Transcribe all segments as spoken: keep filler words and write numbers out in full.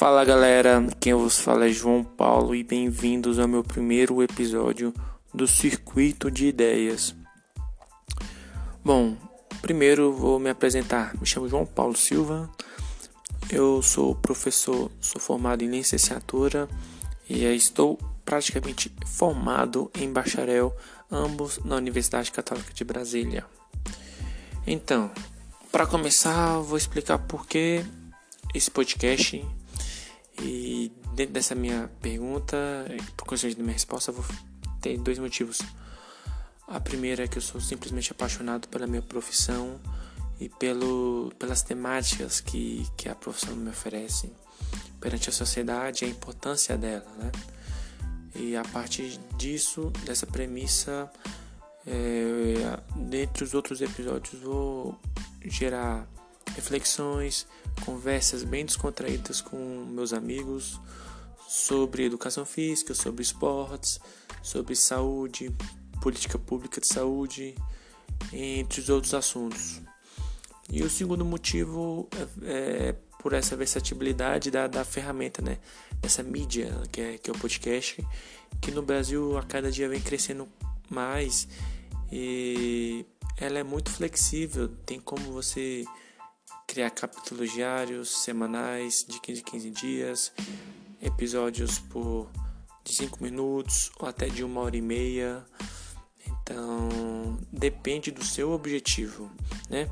Fala galera, quem vos fala é João Paulo e bem-vindos ao meu primeiro episódio do Circuito de Ideias. Bom, primeiro vou me apresentar, me chamo João Paulo Silva, eu sou professor, sou formado em licenciatura e estou praticamente formado em bacharel, ambos na Universidade Católica de Brasília. Então, para começar, vou explicar por que esse podcast e dentro dessa minha pergunta, por consequência da minha resposta, vou ter dois motivos. A primeira é que eu sou simplesmente apaixonado pela minha profissão e pelo, pelas temáticas que, que a profissão me oferece perante a sociedade e a importância dela, né? E a partir disso, dessa premissa, é, dentre os outros episódios vou gerar reflexões, conversas bem descontraídas com meus amigos sobre educação física, sobre esportes, sobre saúde, política pública de saúde, entre os outros assuntos. E o segundo motivo é, é por essa versatilidade da, da ferramenta, né? Essa mídia que é, que é o podcast, que no Brasil a cada dia vem crescendo mais e ela é muito flexível, tem como você criar capítulos diários, semanais, de quinze em quinze dias, episódios por, de cinco minutos ou até de uma hora e meia. Então, depende do seu objetivo, né?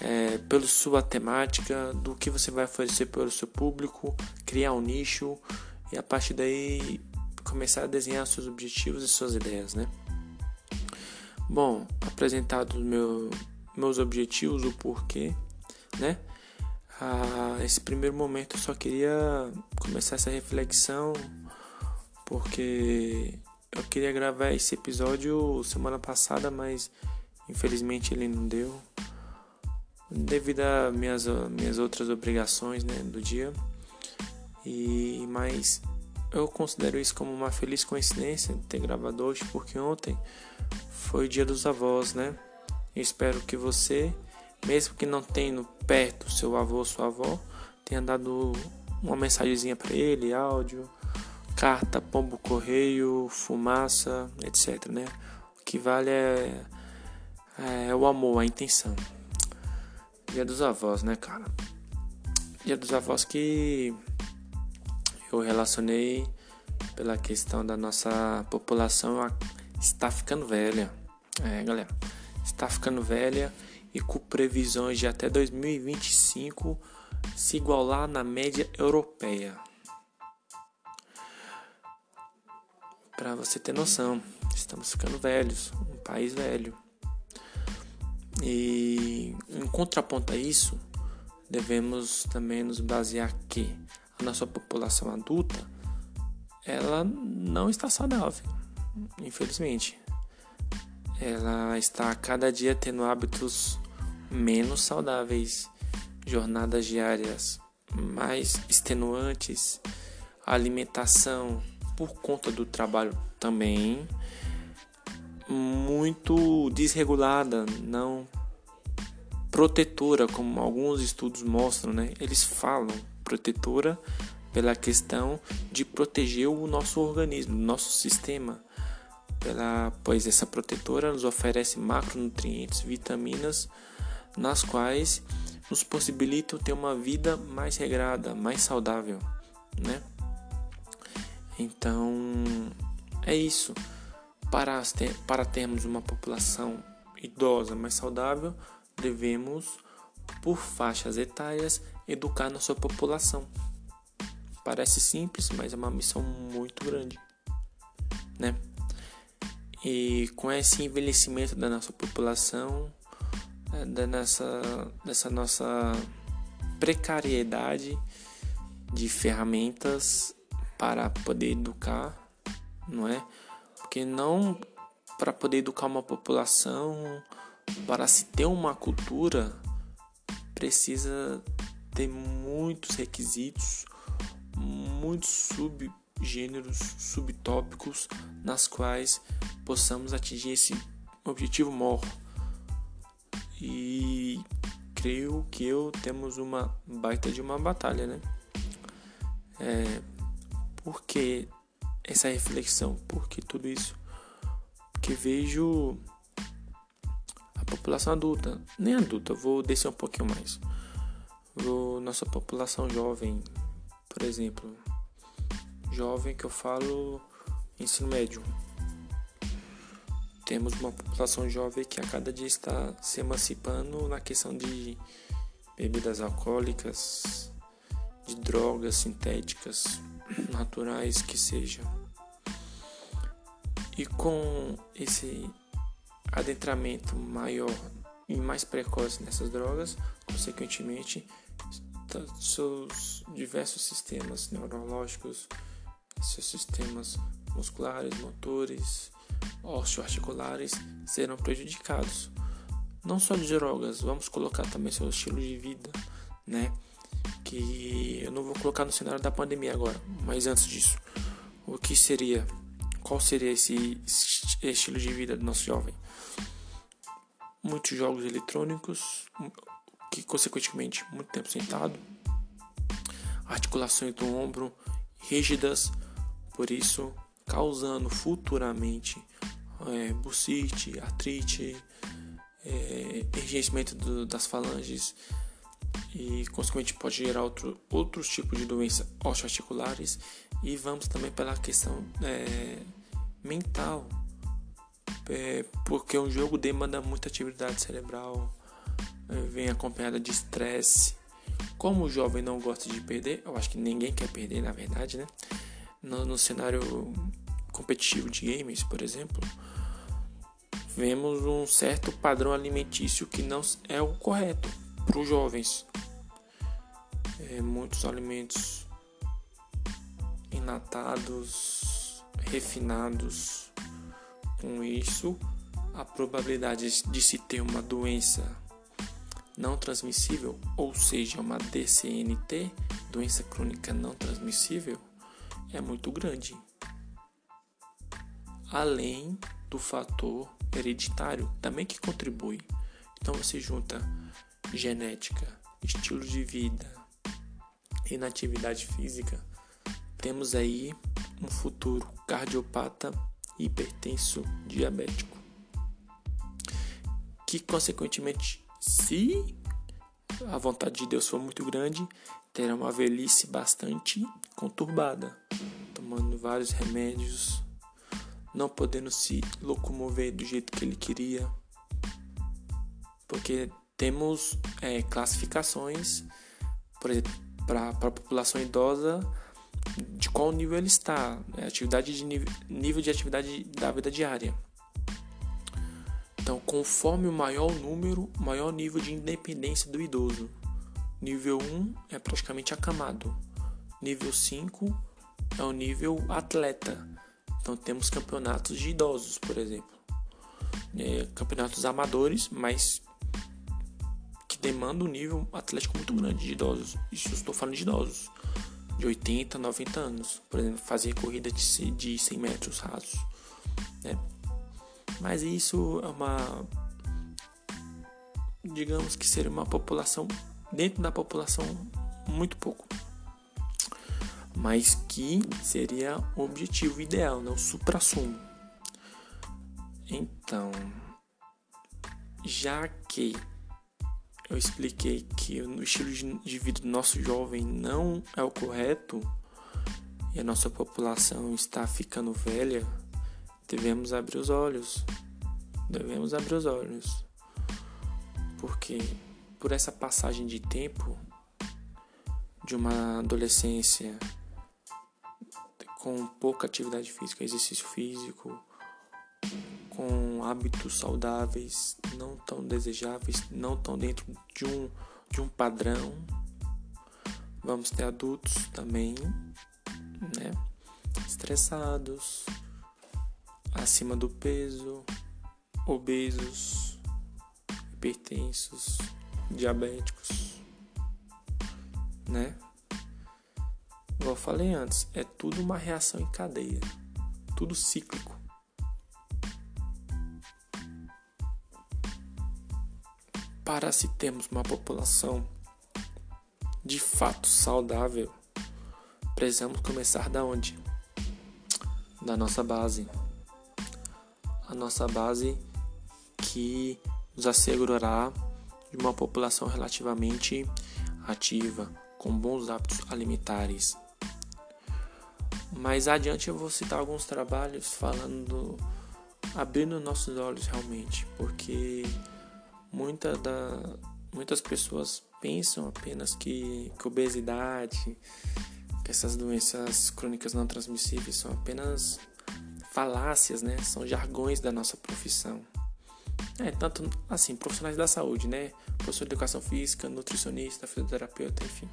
É, pela sua temática, do que você vai oferecer para o seu público, criar um nicho e a partir daí começar a desenhar seus objetivos e suas ideias, né? Bom, apresentados meu, meus objetivos, o porquê, né? Ah, esse primeiro momento eu só queria começar essa reflexão porque eu queria gravar esse episódio semana passada, mas infelizmente ele não deu devido a minhas, minhas outras obrigações, né, do dia. E, mas eu considero isso como uma feliz coincidência ter gravado hoje, porque ontem foi o dia dos avós, né? Eu espero que você, mesmo que não tenha perto seu avô ou sua avó, tenha dado uma mensagenzinha para ele, áudio, carta, pombo correio, fumaça, etcétera, né? O que vale é, é o amor, a intenção. Dia dos avós, né, cara? Dia dos avós que eu relacionei pela questão da nossa população está ficando velha. É, galera, está ficando velha. E com previsões de até dois mil e vinte e cinco se igualar na média europeia. Para você ter noção, estamos ficando velhos, um país velho. E em contraponto a isso, devemos também nos basear que a nossa população adulta, ela não está saudável, infelizmente. Ela está a cada dia tendo hábitos menos saudáveis, jornadas diárias mais extenuantes, alimentação por conta do trabalho também muito desregulada, não protetora, como alguns estudos mostram, né? Eles falam protetora pela questão de proteger o nosso organismo, o nosso sistema. Pela, pois essa protetora nos oferece macronutrientes, vitaminas, nas quais nos possibilitam ter uma vida mais regrada, mais saudável, né? Então, é isso. Para, ter, para termos uma população idosa mais saudável, devemos, por faixas etárias, educar nossa população. Parece simples, mas é uma missão muito grande, né? E com esse envelhecimento da nossa população, da nossa, dessa nossa precariedade de ferramentas para poder educar, não é? Porque não para poder educar uma população, para se ter uma cultura, precisa ter muitos requisitos, muitos subgêneros, subtópicos, nas quais possamos atingir esse objetivo maior. E creio que eu temos uma baita de uma batalha, né? É, por que essa reflexão? Por que tudo isso? Porque vejo a população adulta, nem adulta, vou descer um pouquinho mais. Vou, nossa população jovem, por exemplo, jovem que eu falo ensino médio. Temos uma população jovem que a cada dia está se emancipando na questão de bebidas alcoólicas, de drogas sintéticas, naturais, que seja. E com esse adentramento maior e mais precoce nessas drogas, consequentemente, seus diversos sistemas neurológicos, seus sistemas musculares, motores, osteoarticulares serão prejudicados. Não só de drogas, vamos colocar também seu estilo de vida, né? Que eu não vou colocar no cenário da pandemia agora, mas antes disso, o que seria, qual seria esse estilo de vida do nosso jovem? Muitos jogos eletrônicos, que consequentemente muito tempo sentado, articulações do ombro rígidas, por isso causando futuramente é, bursite, artrite, é, enrijecimento do, das falanges e consequentemente pode gerar outro, outros tipos de doenças osteoarticulares. E vamos também pela questão é, mental, é, porque um jogo demanda muita atividade cerebral, é, vem acompanhada de estresse. Como o jovem não gosta de perder, eu acho que ninguém quer perder na verdade, né? No, no cenário competitivo de games, por exemplo, vemos um certo padrão alimentício que não é o correto para os jovens. É, muitos alimentos enlatados, refinados. Com isso, a probabilidade de se ter uma doença não transmissível, ou seja, uma D C N T, doença crônica não transmissível, é muito grande, além do fator hereditário também que contribui. Então você junta genética, estilo de vida, inatividade física, temos aí um futuro cardiopata, hipertenso, diabético, que consequentemente, se a vontade de Deus for muito grande, terá uma velhice bastante conturbada, tomando vários remédios, não podendo se locomover do jeito que ele queria, porque temos é, classificações, por exemplo, para a população idosa, de qual nível ele está, né? Atividade de nível, nível de atividade da vida diária. Então, conforme o maior número, maior nível de independência do idoso. Nível um é praticamente acamado. Nível cinco é o nível atleta. Então temos campeonatos de idosos, por exemplo. É, campeonatos amadores, mas que demandam um nível atlético muito grande de idosos. Isso eu estou falando de idosos. De oitenta, noventa anos. Por exemplo, fazer corrida de, de cem metros rasos. Né? Mas isso é uma... Digamos que seria uma população... Dentro da população, muito pouco. Mas que seria o objetivo ideal, né? O supra-sumo. Então, já que eu expliquei que o estilo de vida do nosso jovem não é o correto, e a nossa população está ficando velha, devemos abrir os olhos. Devemos abrir os olhos. Porque... por essa passagem de tempo de uma adolescência com pouca atividade física, exercício físico, com hábitos saudáveis não tão desejáveis, não tão dentro de um, de um padrão, vamos ter adultos também, né? Estressados, acima do peso, obesos, hipertensos, diabéticos, né? Como eu falei antes, é tudo uma reação em cadeia, tudo cíclico. Para se termos uma população de fato saudável, precisamos começar da onde? Da nossa base. A nossa base que nos assegurará de uma população relativamente ativa, com bons hábitos alimentares. Mais adiante eu vou citar alguns trabalhos falando, abrindo nossos olhos realmente, porque muita da, muitas pessoas pensam apenas que, que obesidade, que essas doenças crônicas não transmissíveis são apenas falácias, né? São jargões da nossa profissão. É, tanto assim, profissionais da saúde, né? Professor de educação física, nutricionista, fisioterapeuta, enfim.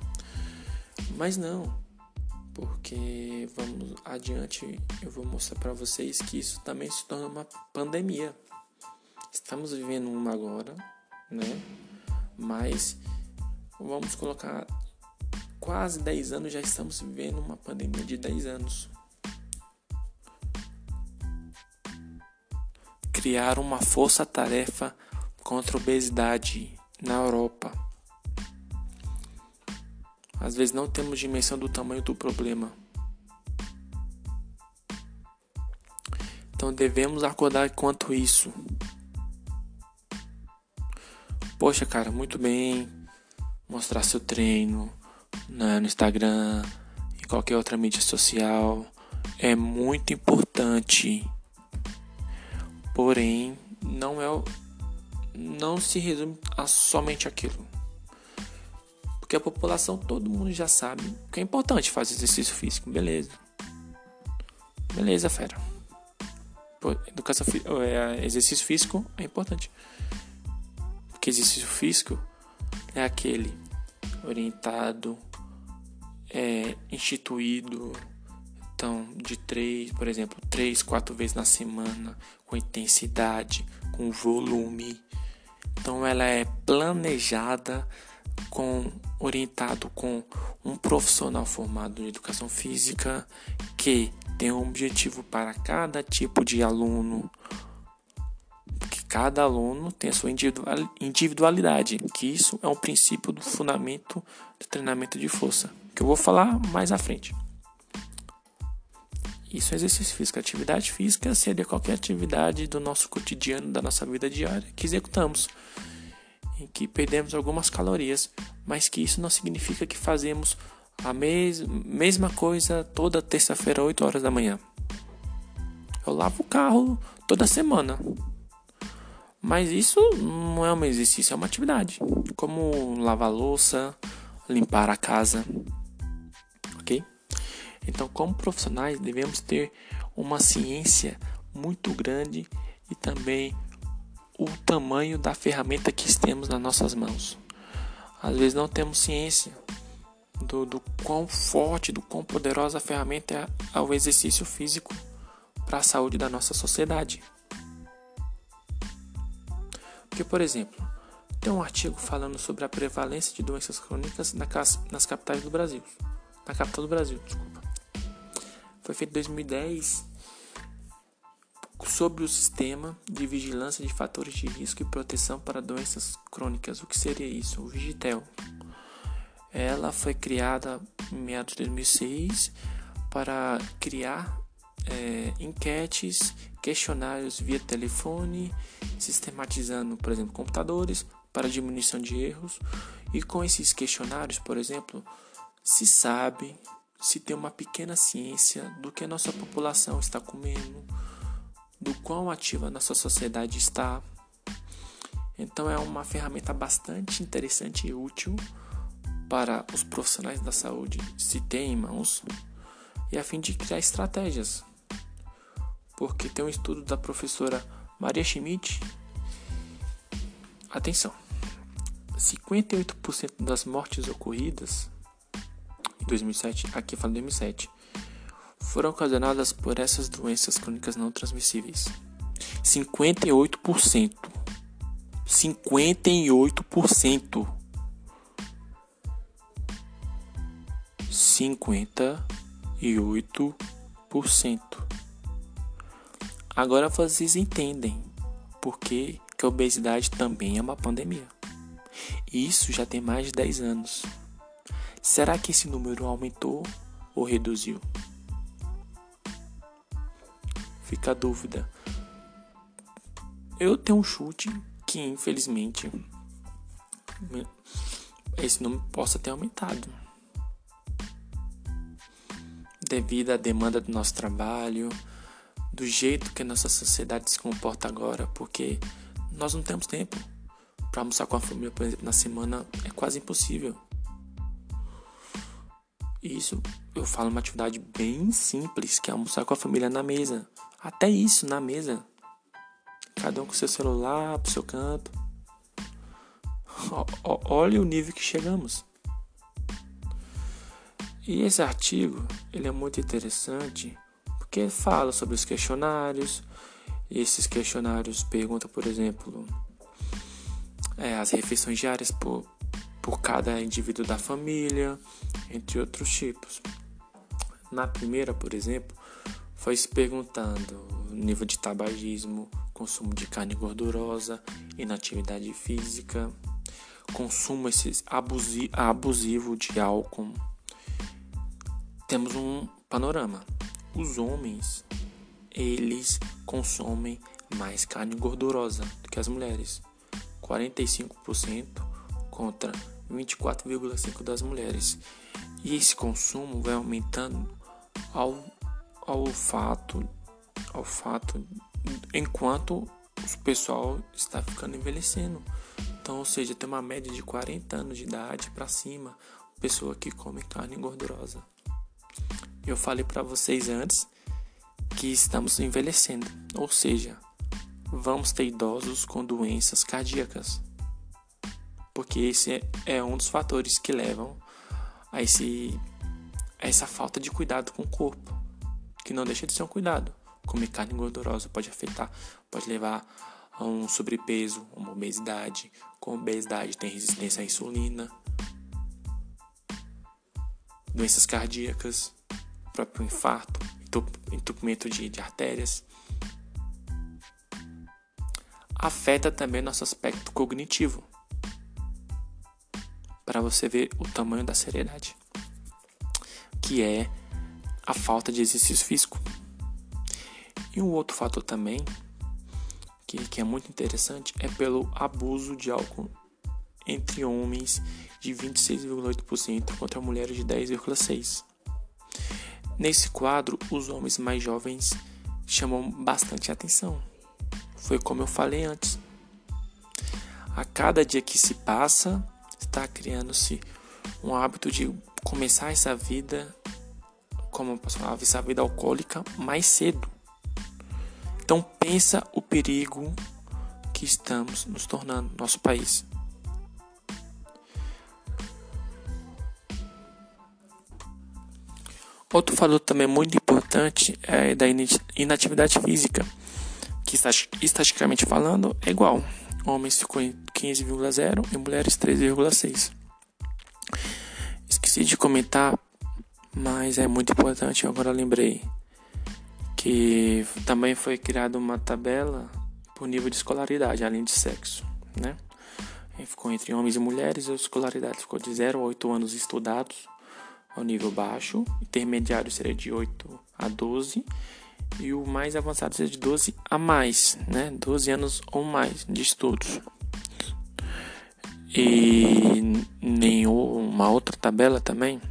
Mas não, porque vamos adiante, eu vou mostrar para vocês que isso também se torna uma pandemia. Estamos vivendo uma agora, né? Mas vamos colocar quase dez anos, já estamos vivendo uma pandemia de dez anos. Criaram uma força-tarefa contra a obesidade na Europa. Às vezes não temos dimensão do tamanho do problema. Então devemos acordar quanto isso. Poxa, cara, muito bem. Mostrar seu treino né, no Instagram, em qualquer outra mídia social. É muito importante. Porém, não, é, não se resume a somente aquilo. Porque a população, todo mundo já sabe que é importante fazer exercício físico. Beleza. Beleza, fera. Educação, exercício físico é importante. Porque exercício físico é aquele orientado, é, instituído... Então, de três, por exemplo, três, quatro vezes na semana, com intensidade, com volume. Então, ela é planejada, com, orientado com um profissional formado em educação física que tem um objetivo para cada tipo de aluno, que cada aluno tem a sua individualidade, que isso é um princípio do fundamento do treinamento de força, que eu vou falar mais à frente. Isso é exercício físico. Atividade física seria qualquer atividade do nosso cotidiano, da nossa vida diária, que executamos, em que perdemos algumas calorias, mas que isso não significa que fazemos a mes- mesma coisa toda terça-feira, oito horas da manhã. Eu lavo o carro toda semana, mas isso não é um exercício, é uma atividade, como lavar a louça, limpar a casa, ok? Então, como profissionais, devemos ter uma ciência muito grande e também o tamanho da ferramenta que temos nas nossas mãos. Às vezes não temos ciência do, do quão forte, do quão poderosa a ferramenta é o exercício físico para a saúde da nossa sociedade. Porque, por exemplo, tem um artigo falando sobre a prevalência de doenças crônicas na, nas capitais do Brasil. Na capital do Brasil, desculpa. Foi feito em dois mil e dez sobre o sistema de vigilância de fatores de risco e proteção para doenças crônicas. O que seria isso? O Vigitel. Ela foi criada em meados de dois mil e seis para criar é, enquetes, questionários via telefone, sistematizando, por exemplo, computadores para diminuição de erros. E com esses questionários, por exemplo, se sabe... se tem uma pequena ciência do que a nossa população está comendo, do quão ativa a nossa sociedade está. Então é uma ferramenta bastante interessante e útil para os profissionais da saúde se terem em mãos e a fim de criar estratégias. Porque tem um estudo da professora Maria Schmidt. Atenção, cinquenta e oito por cento das mortes ocorridas dois mil e sete, aqui fala dois mil e sete, foram ocasionadas por essas doenças crônicas não transmissíveis. cinquenta e oito por cento. cinquenta e oito por cento. cinquenta e oito por cento. Agora vocês entendem por que que a obesidade também é uma pandemia. Isso já tem mais de dez anos. Será que esse número aumentou ou reduziu. Fica a dúvida. Eu tenho um chute que, infelizmente, esse número possa ter aumentado devido à demanda do nosso trabalho, do jeito que a nossa sociedade se comporta agora, porque nós não temos tempo para almoçar com a família, por exemplo, na semana é quase impossível. E isso eu falo uma atividade bem simples, que é almoçar com a família na mesa. Até isso, na mesa. Cada um com seu celular, pro seu canto. Olha o nível que chegamos. E esse artigo, ele é muito interessante, porque fala sobre os questionários. Esses questionários perguntam, por exemplo, É, as refeições diárias por, por cada indivíduo da família, entre outros tipos. Na primeira, por exemplo, foi se perguntando o nível de tabagismo, consumo de carne gordurosa, inatividade física, consumo esses abusi- abusivo de álcool. Temos um panorama. Os homens, eles consomem mais carne gordurosa do que as mulheres. quarenta e cinco por cento contra vinte e quatro vírgula cinco por cento das mulheres. E esse consumo vai aumentando ao, ao, fato, ao fato enquanto o pessoal está ficando envelhecendo. Então, ou seja, tem uma média de quarenta anos de idade para cima, pessoa que come carne gordurosa. Eu falei para vocês antes que estamos envelhecendo, ou seja, vamos ter idosos com doenças cardíacas, porque esse é um dos fatores que levam a, esse, a essa falta de cuidado com o corpo, que não deixa de ser um cuidado. Comer carne gordurosa pode afetar, pode levar a um sobrepeso, uma obesidade. Com obesidade tem resistência à insulina, doenças cardíacas, próprio infarto, entupimento de, de artérias. Afeta também nosso aspecto cognitivo, para você ver o tamanho da seriedade, que é a falta de exercício físico. E um outro fator também, que, que é muito interessante, é pelo abuso de álcool entre homens de vinte e seis vírgula oito por cento contra mulheres de dez vírgula seis por cento. Nesse quadro, os homens mais jovens chamam bastante atenção. Foi como eu falei antes. A cada dia que se passa, está criando-se um hábito de começar essa vida, como eu posso falar, essa vida alcoólica mais cedo. Então pensa o perigo que estamos nos tornando no nosso país. Outro fator também muito importante é da inatividade física, que estatisticamente falando é igual. Homens ficou em quinze vírgula zero e mulheres treze vírgula seis. Esqueci de comentar, mas é muito importante, eu agora lembrei, que também foi criada uma tabela por nível de escolaridade, além de sexo, né? Ficou entre homens e mulheres, a escolaridade ficou de zero a oito anos estudados, ao nível baixo, intermediário seria de oito a doze, e o mais avançado seja de doze a mais, né? doze anos ou mais de estudos. E nenhuma outra tabela também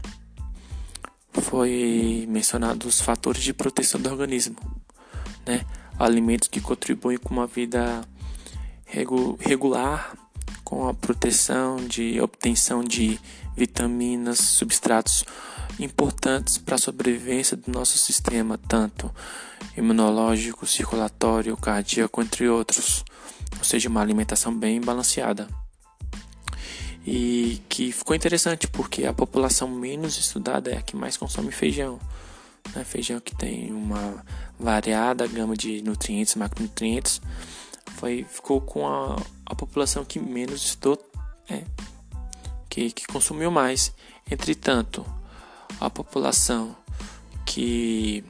foi mencionado os fatores de proteção do organismo, né? Alimentos que contribuem com uma vida regu- regular, com a proteção de obtenção de vitaminas, substratos importantes para a sobrevivência do nosso sistema, tanto imunológico, circulatório, cardíaco, entre outros. Ou seja, uma alimentação bem balanceada. E que ficou interessante, porque a população menos estudada é a que mais consome feijão, né? Feijão que tem uma variada gama de nutrientes, macronutrientes, foi, ficou com a, a população que menos estudou, né? que, que consumiu mais. Entretanto, a população que,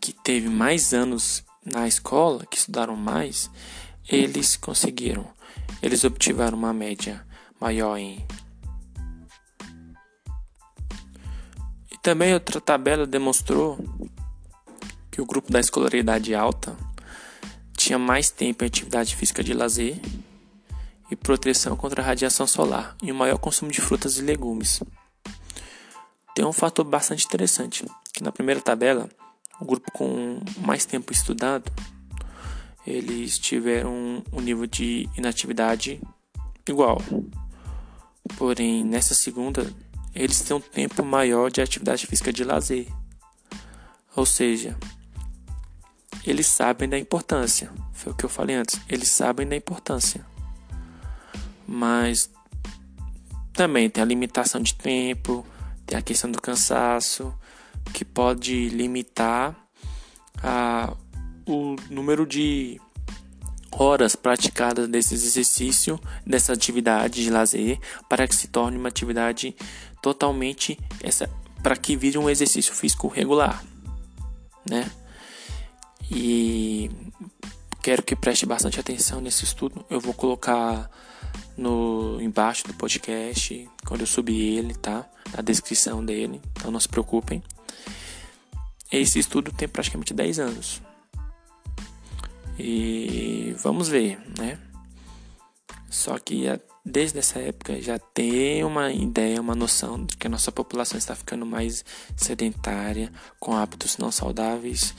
que teve mais anos na escola, que estudaram mais, eles conseguiram, eles obtiveram uma média maior em E também outra tabela demonstrou que o grupo da escolaridade alta tinha mais tempo em atividade física de lazer e proteção contra a radiação solar e um maior consumo de frutas e legumes. Tem um fator bastante interessante, que na primeira tabela, o grupo com mais tempo estudado, eles tiveram um nível de inatividade igual. Porém, nessa segunda, eles têm um tempo maior de atividade física de lazer. Ou seja, eles sabem da importância. Foi o que eu falei antes. Eles sabem da importância. Mas também tem a limitação de tempo, tem a questão do cansaço, que pode limitar a, o número de horas praticadas desse exercício, dessa atividade de lazer, para que se torne uma atividade totalmente, essa, para que vire um exercício físico regular, né? E quero que preste bastante atenção nesse estudo. Eu vou colocar no, embaixo do podcast, quando eu subir ele, tá? Na descrição dele, então não se preocupem. Esse estudo tem praticamente dez anos. E vamos ver, né? Só que desde essa época já tem uma ideia, uma noção de que a nossa população está ficando mais sedentária, com hábitos não saudáveis,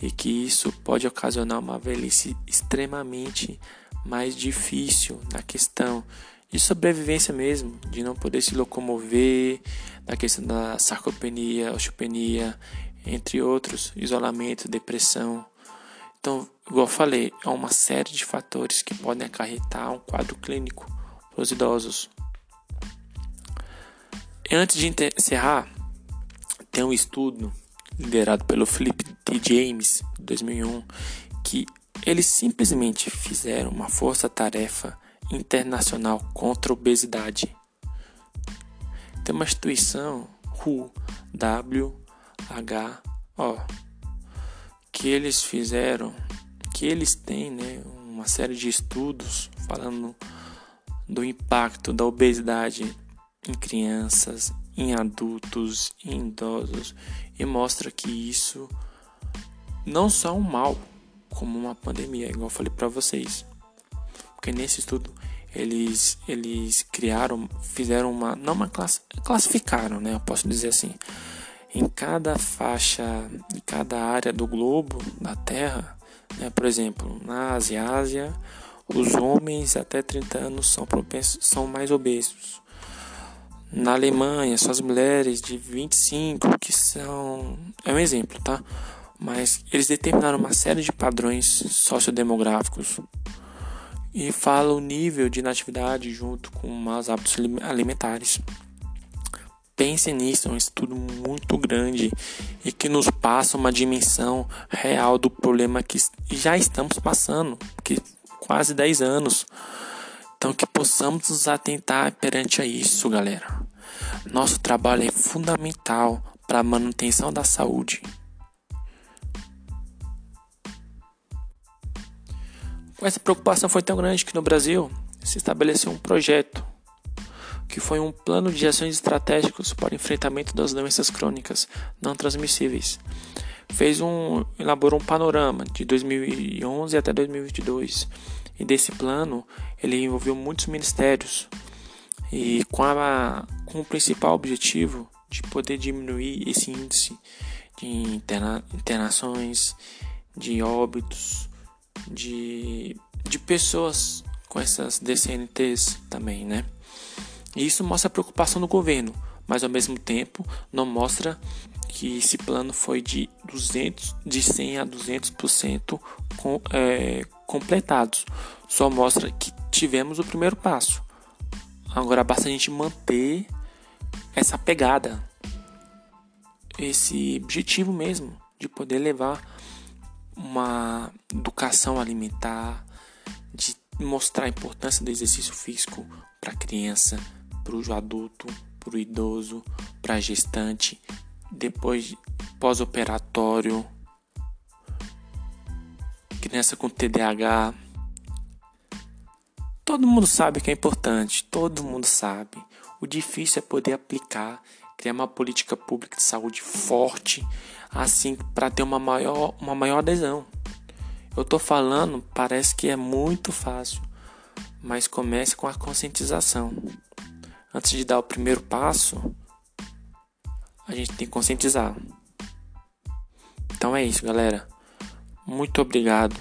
e que isso pode ocasionar uma velhice extremamente mais difícil na questão de sobrevivência mesmo, de não poder se locomover, na questão da sarcopenia, osteopenia, entre outros, isolamento, depressão. Então, igual eu falei, há uma série de fatores que podem acarretar um quadro clínico para os idosos. E antes de encerrar, tem um estudo liderado pelo Felipe E James, em dois mil e um, que eles simplesmente fizeram uma força-tarefa internacional contra a obesidade. Tem uma instituição, W H O, que eles fizeram, que eles têm, né, uma série de estudos falando do impacto da obesidade em crianças, em adultos, em idosos, e mostra que isso não só é um mal, como uma pandemia, igual eu falei para vocês. Porque nesse estudo eles, eles criaram, fizeram uma, não uma classe, classificaram, né, eu posso dizer assim, em cada faixa, em cada área do globo, da Terra, né? Por exemplo, na Ásia, Ásia, os homens até trinta anos são, propensos, são mais obesos. Na Alemanha, só as mulheres de vinte e cinco, que são... É um exemplo, tá? Mas eles determinaram uma série de padrões sociodemográficos e falam o nível de inatividade junto com maus hábitos alimentares. Pensem nisso, é um estudo muito grande e que nos passa uma dimensão real do problema que já estamos passando, que quase dez anos. Então que possamos nos atentar perante a isso, galera. Nosso trabalho é fundamental para a manutenção da saúde. Essa preocupação foi tão grande que no Brasil se estabeleceu um projeto, que foi um plano de ações estratégicas para o enfrentamento das doenças crônicas não transmissíveis. Fez um, elaborou um panorama de dois mil e onze até dois mil e vinte e dois, e desse plano ele envolveu muitos ministérios, e com, a, com o principal objetivo de poder diminuir esse índice de interna, internações, de óbitos, de, de pessoas com essas D C N Ts também, né? E isso mostra a preocupação do governo, mas ao mesmo tempo não mostra que esse plano foi de, duzentos, de cem por cento a duzentos por cento com, é, completados. Só mostra que tivemos o primeiro passo. Agora basta a gente manter essa pegada, esse objetivo mesmo, de poder levar uma educação alimentar, de mostrar a importância do exercício físico para a criança, para o adulto, para o idoso, para a gestante, depois pós-operatório, criança com T D A H. Todo mundo sabe que é importante, todo mundo sabe. O difícil é poder aplicar criar uma política pública de saúde forte, assim, para ter uma maior, uma maior adesão. Eu tô falando, parece que é muito fácil, mas comece com a conscientização. Antes de dar o primeiro passo, a gente tem que conscientizar. Então é isso, galera. Muito obrigado.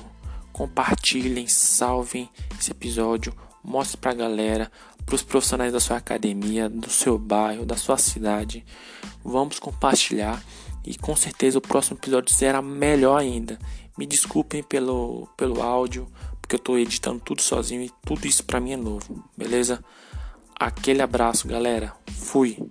Compartilhem, salvem esse episódio, mostrem pra galera, pros profissionais da sua academia, do seu bairro, da sua cidade. Vamos compartilhar e com certeza o próximo episódio será melhor ainda. Me desculpem pelo, pelo áudio, porque eu tô editando tudo sozinho e tudo isso pra mim é novo, beleza? Aquele abraço, galera. Fui!